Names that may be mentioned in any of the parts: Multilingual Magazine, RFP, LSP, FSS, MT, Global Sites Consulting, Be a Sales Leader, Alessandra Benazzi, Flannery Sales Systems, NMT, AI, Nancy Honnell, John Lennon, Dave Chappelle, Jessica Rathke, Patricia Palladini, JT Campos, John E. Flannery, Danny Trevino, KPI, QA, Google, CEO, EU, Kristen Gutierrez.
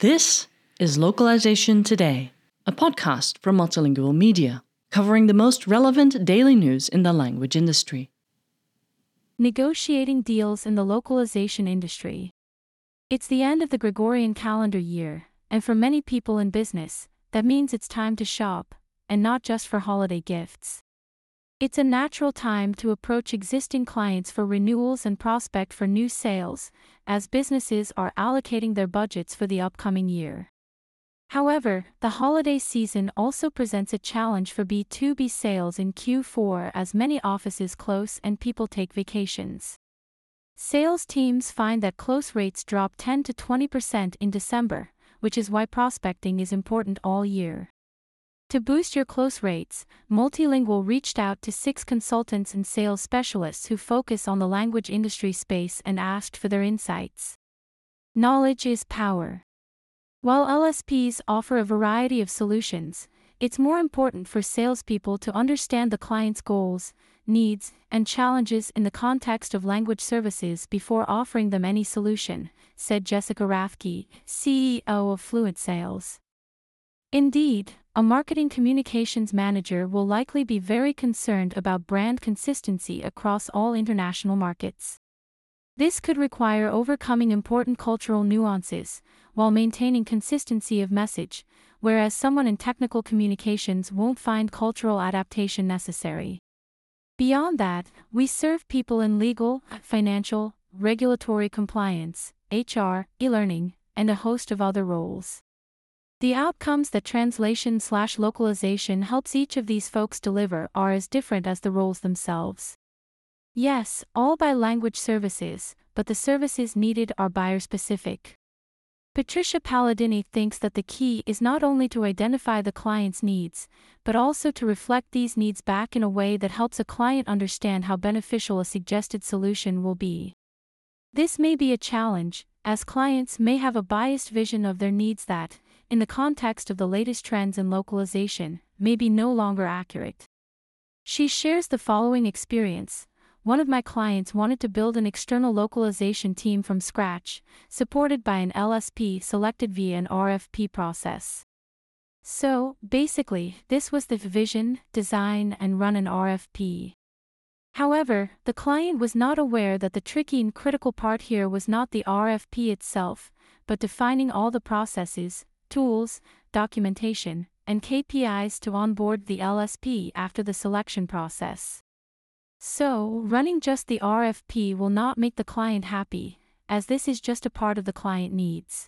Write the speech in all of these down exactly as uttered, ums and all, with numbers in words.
This is Localization Today, a podcast from Multilingual Media, covering the most relevant daily news in the language industry. Negotiating deals in the localization industry. It's the end of the Gregorian calendar year, and for many people in business, that means it's time to shop, and not just for holiday gifts. It's a natural time to approach existing clients for renewals and prospect for new sales, as businesses are allocating their budgets for the upcoming year. However, the holiday season also presents a challenge for B two B sales in Q four as many offices close and people take vacations. Sales teams find that close rates drop ten to twenty percent in December, which is why prospecting is important all year. To boost your close rates, Multilingual reached out to six consultants and sales specialists who focus on the language industry space and asked for their insights. Knowledge is power. While L S Ps offer a variety of solutions, it's more important for salespeople to understand the client's goals, needs, and challenges in the context of language services before offering them any solution, said Jessica Rathke, C E O of Fluent Sales. Indeed, a marketing communications manager will likely be very concerned about brand consistency across all international markets. This could require overcoming important cultural nuances, while maintaining consistency of message, whereas someone in technical communications won't find cultural adaptation necessary. Beyond that, we serve people in legal, financial, regulatory compliance, H R, e-learning, and a host of other roles. The outcomes that translation slash localization helps each of these folks deliver are as different as the roles themselves. Yes, all by language services, but the services needed are buyer-specific. Patricia Palladini thinks that the key is not only to identify the client's needs, but also to reflect these needs back in a way that helps a client understand how beneficial a suggested solution will be. This may be a challenge, as clients may have a biased vision of their needs that, in the context of the latest trends in localization, may be no longer accurate. She shares the following experience. One of my clients wanted to build an external localization team from scratch, supported by an L S P selected via an R F P process. So, basically, this was the vision, design, and run an R F P. However, the client was not aware that the tricky and critical part here was not the R F P itself, but defining all the processes, tools, documentation, and K P Is to onboard the L S P after the selection process. So, running just the R F P will not make the client happy, as this is just a part of the client needs.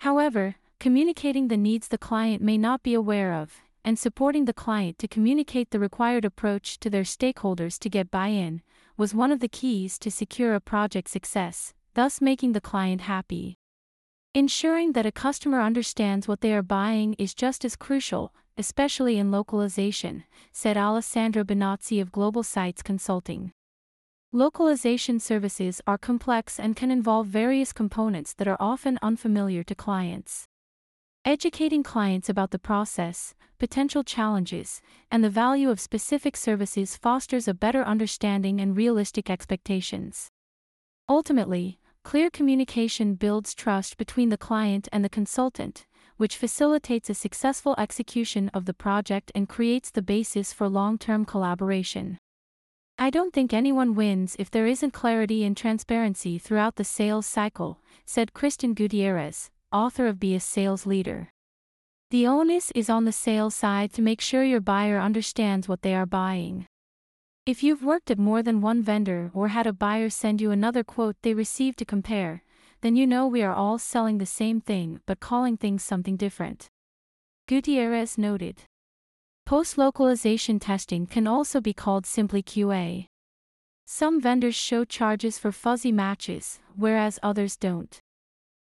However, communicating the needs the client may not be aware of, and supporting the client to communicate the required approach to their stakeholders to get buy-in, was one of the keys to secure a project success, thus making the client happy. Ensuring that a customer understands what they are buying is just as crucial, especially in localization, said Alessandra Benazzi of Global Sites Consulting. Localization services are complex and can involve various components that are often unfamiliar to clients. Educating clients about the process, potential challenges, and the value of specific services fosters a better understanding and realistic expectations. Ultimately, clear communication builds trust between the client and the consultant, which facilitates a successful execution of the project and creates the basis for long-term collaboration. I don't think anyone wins if there isn't clarity and transparency throughout the sales cycle, said Kristen Gutierrez, author of Be a Sales Leader. The onus is on the sales side to make sure your buyer understands what they are buying. If you've worked at more than one vendor or had a buyer send you another quote they received to compare, then you know we are all selling the same thing but calling things something different. Gutierrez noted. Post-localization testing can also be called simply Q A. Some vendors show charges for fuzzy matches, whereas others don't.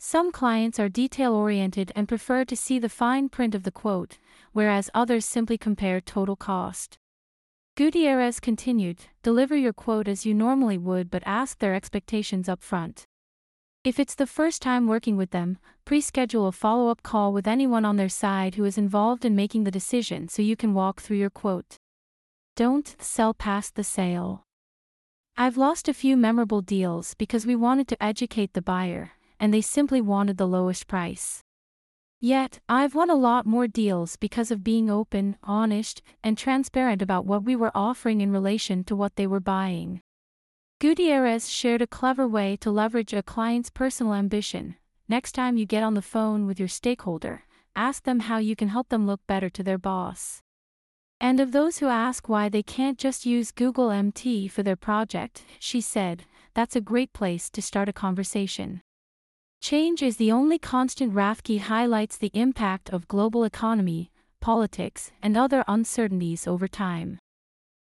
Some clients are detail-oriented and prefer to see the fine print of the quote, whereas others simply compare total cost. Gutierrez continued, deliver your quote as you normally would but ask their expectations up front. If it's the first time working with them, pre-schedule a follow-up call with anyone on their side who is involved in making the decision so you can walk through your quote. Don't sell past the sale. I've lost a few memorable deals because we wanted to educate the buyer, and they simply wanted the lowest price. Yet, I've won a lot more deals because of being open, honest, and transparent about what we were offering in relation to what they were buying. Gutierrez shared a clever way to leverage a client's personal ambition. Next time you get on the phone with your stakeholder, ask them how you can help them look better to their boss. And of those who ask why they can't just use Google M T for their project, she said, that's a great place to start a conversation. Change is the only constant. Rathke highlights the impact of global economy, politics, and other uncertainties over time.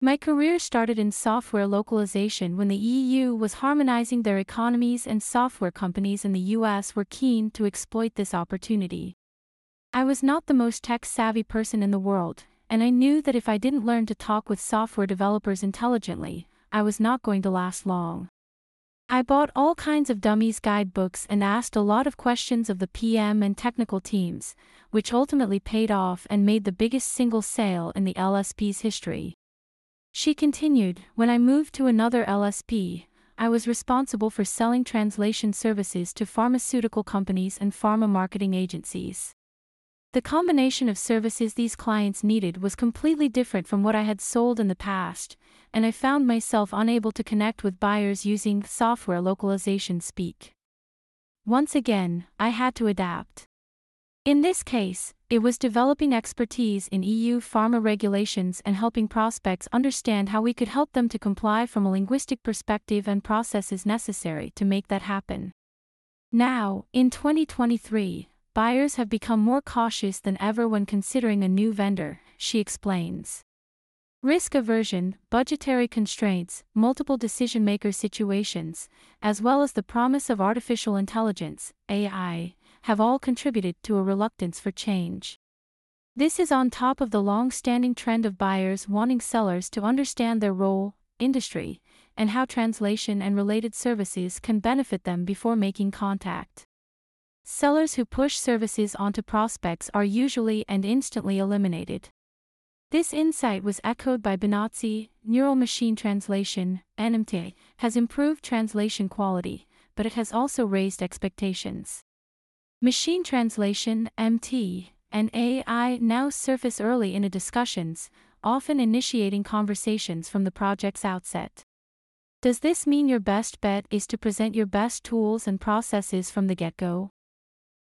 My career started in software localization when the E U was harmonizing their economies, and software companies in the U S were keen to exploit this opportunity. I was not the most tech-savvy person in the world, and I knew that if I didn't learn to talk with software developers intelligently, I was not going to last long. I bought all kinds of dummies guidebooks and asked a lot of questions of the P M and technical teams, which ultimately paid off and made the biggest single sale in the L S P's history. She continued, when I moved to another L S P, I was responsible for selling translation services to pharmaceutical companies and pharma marketing agencies. The combination of services these clients needed was completely different from what I had sold in the past, and I found myself unable to connect with buyers using software localization speak. Once again, I had to adapt. In this case, it was developing expertise in E U pharma regulations and helping prospects understand how we could help them to comply from a linguistic perspective and processes necessary to make that happen. Now, in twenty twenty-three, buyers have become more cautious than ever when considering a new vendor, she explains. Risk aversion, budgetary constraints, multiple decision-maker situations, as well as the promise of artificial intelligence, A I, have all contributed to a reluctance for change. This is on top of the long-standing trend of buyers wanting sellers to understand their role, industry, and how translation and related services can benefit them before making contact. Sellers who push services onto prospects are usually and instantly eliminated. This insight was echoed by Benazzi. Neural machine translation, N M T, has improved translation quality, but it has also raised expectations. Machine translation, M T, and A I now surface early in a discussions, often initiating conversations from the project's outset. Does this mean your best bet is to present your best tools and processes from the get-go?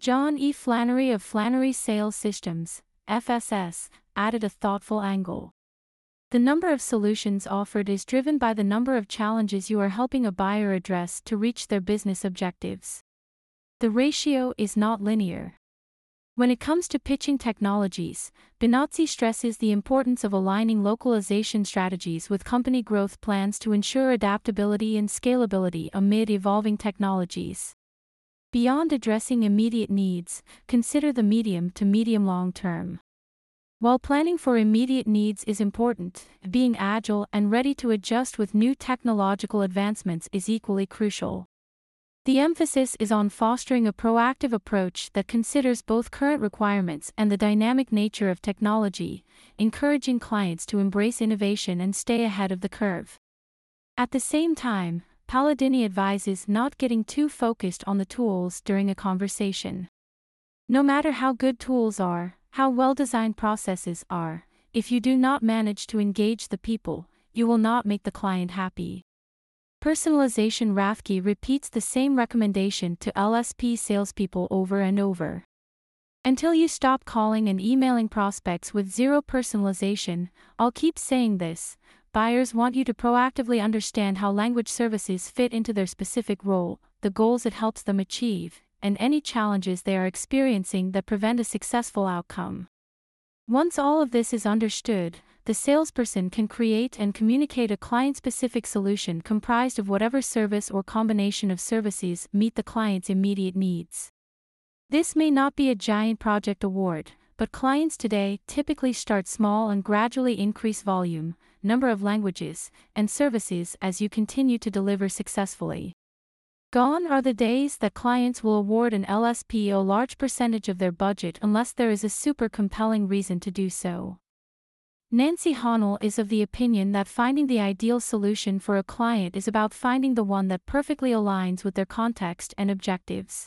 John E. Flannery of Flannery Sales Systems, F S S, added a thoughtful angle. The number of solutions offered is driven by the number of challenges you are helping a buyer address to reach their business objectives. The ratio is not linear. When it comes to pitching technologies, Benazzi stresses the importance of aligning localization strategies with company growth plans to ensure adaptability and scalability amid evolving technologies. Beyond addressing immediate needs, consider the medium to medium-long term. While planning for immediate needs is important, being agile and ready to adjust with new technological advancements is equally crucial. The emphasis is on fostering a proactive approach that considers both current requirements and the dynamic nature of technology, encouraging clients to embrace innovation and stay ahead of the curve. At the same time, Palladini advises not getting too focused on the tools during a conversation. No matter how good tools are, how well-designed processes are, if you do not manage to engage the people, you will not make the client happy. Personalization. Rathke repeats the same recommendation to L S P salespeople over and over. Until you stop calling and emailing prospects with zero personalization, I'll keep saying this. Buyers want you to proactively understand how language services fit into their specific role, the goals it helps them achieve, and any challenges they are experiencing that prevent a successful outcome. Once all of this is understood, the salesperson can create and communicate a client-specific solution comprised of whatever service or combination of services meet the client's immediate needs. This may not be a giant project award, but clients today typically start small and gradually increase volume, number of languages, and services as you continue to deliver successfully. Gone are the days that clients will award an L S P a large percentage of their budget unless there is a super compelling reason to do so. Nancy Honnell is of the opinion that finding the ideal solution for a client is about finding the one that perfectly aligns with their context and objectives.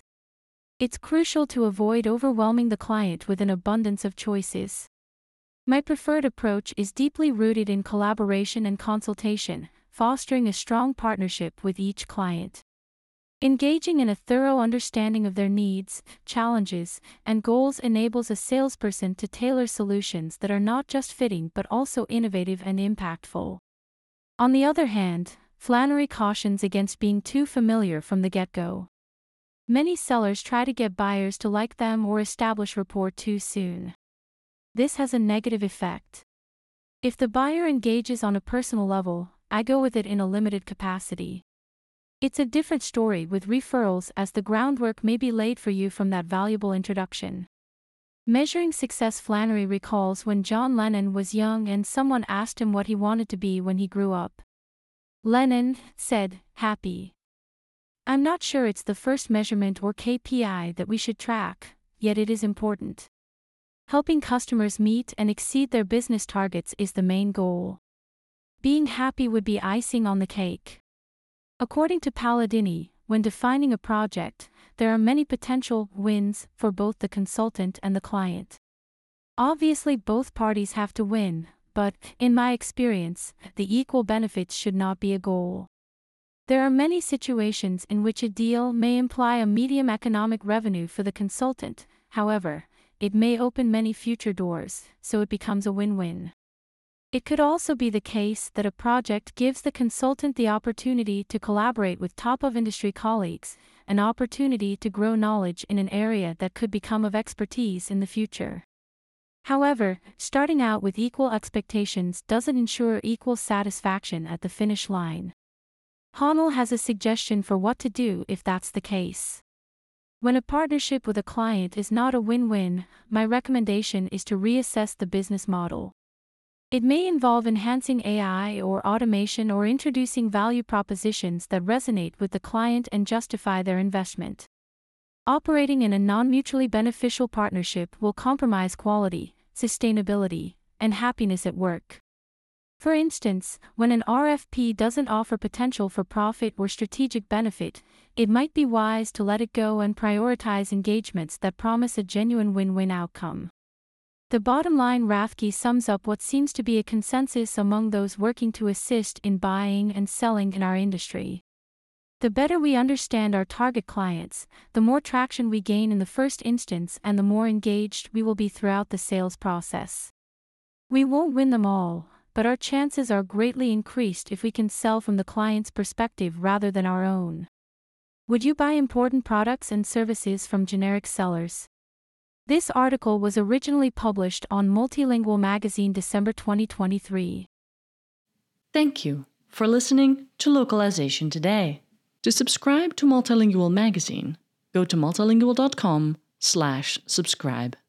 It's crucial to avoid overwhelming the client with an abundance of choices. My preferred approach is deeply rooted in collaboration and consultation, fostering a strong partnership with each client. Engaging in a thorough understanding of their needs, challenges, and goals enables a salesperson to tailor solutions that are not just fitting but also innovative and impactful. On the other hand, Flannery cautions against being too familiar from the get-go. Many sellers try to get buyers to like them or establish rapport too soon. This has a negative effect. If the buyer engages on a personal level, I go with it in a limited capacity. It's a different story with referrals, as the groundwork may be laid for you from that valuable introduction. Measuring success. Flannery recalls when John Lennon was young and someone asked him what he wanted to be when he grew up. Lennon said, "Happy. I'm not sure it's the first measurement or K P I that we should track, yet it is important. Helping customers meet and exceed their business targets is the main goal. Being happy would be icing on the cake." According to Palladini, when defining a project, there are many potential wins for both the consultant and the client. Obviously, both parties have to win, but, in my experience, the equal benefits should not be a goal. There are many situations in which a deal may imply a medium economic revenue for the consultant, however, it may open many future doors, so it becomes a win-win. It could also be the case that a project gives the consultant the opportunity to collaborate with top-of-industry colleagues, an opportunity to grow knowledge in an area that could become of expertise in the future. However, starting out with equal expectations doesn't ensure equal satisfaction at the finish line. Honnell has a suggestion for what to do if that's the case. When a partnership with a client is not a win-win, my recommendation is to reassess the business model. It may involve enhancing A I or automation or introducing value propositions that resonate with the client and justify their investment. Operating in a non-mutually beneficial partnership will compromise quality, sustainability, and happiness at work. For instance, when an R F P doesn't offer potential for profit or strategic benefit, it might be wise to let it go and prioritize engagements that promise a genuine win-win outcome. The bottom line. Rathke sums up what seems to be a consensus among those working to assist in buying and selling in our industry. The better we understand our target clients, the more traction we gain in the first instance and the more engaged we will be throughout the sales process. We won't win them all, but our chances are greatly increased if we can sell from the client's perspective rather than our own. Would you buy important products and services from generic sellers? This article was originally published on Multilingual Magazine, December twenty twenty-three. Thank you for listening to Localization Today. To subscribe to Multilingual Magazine, go to multilingual dot com slash subscribe.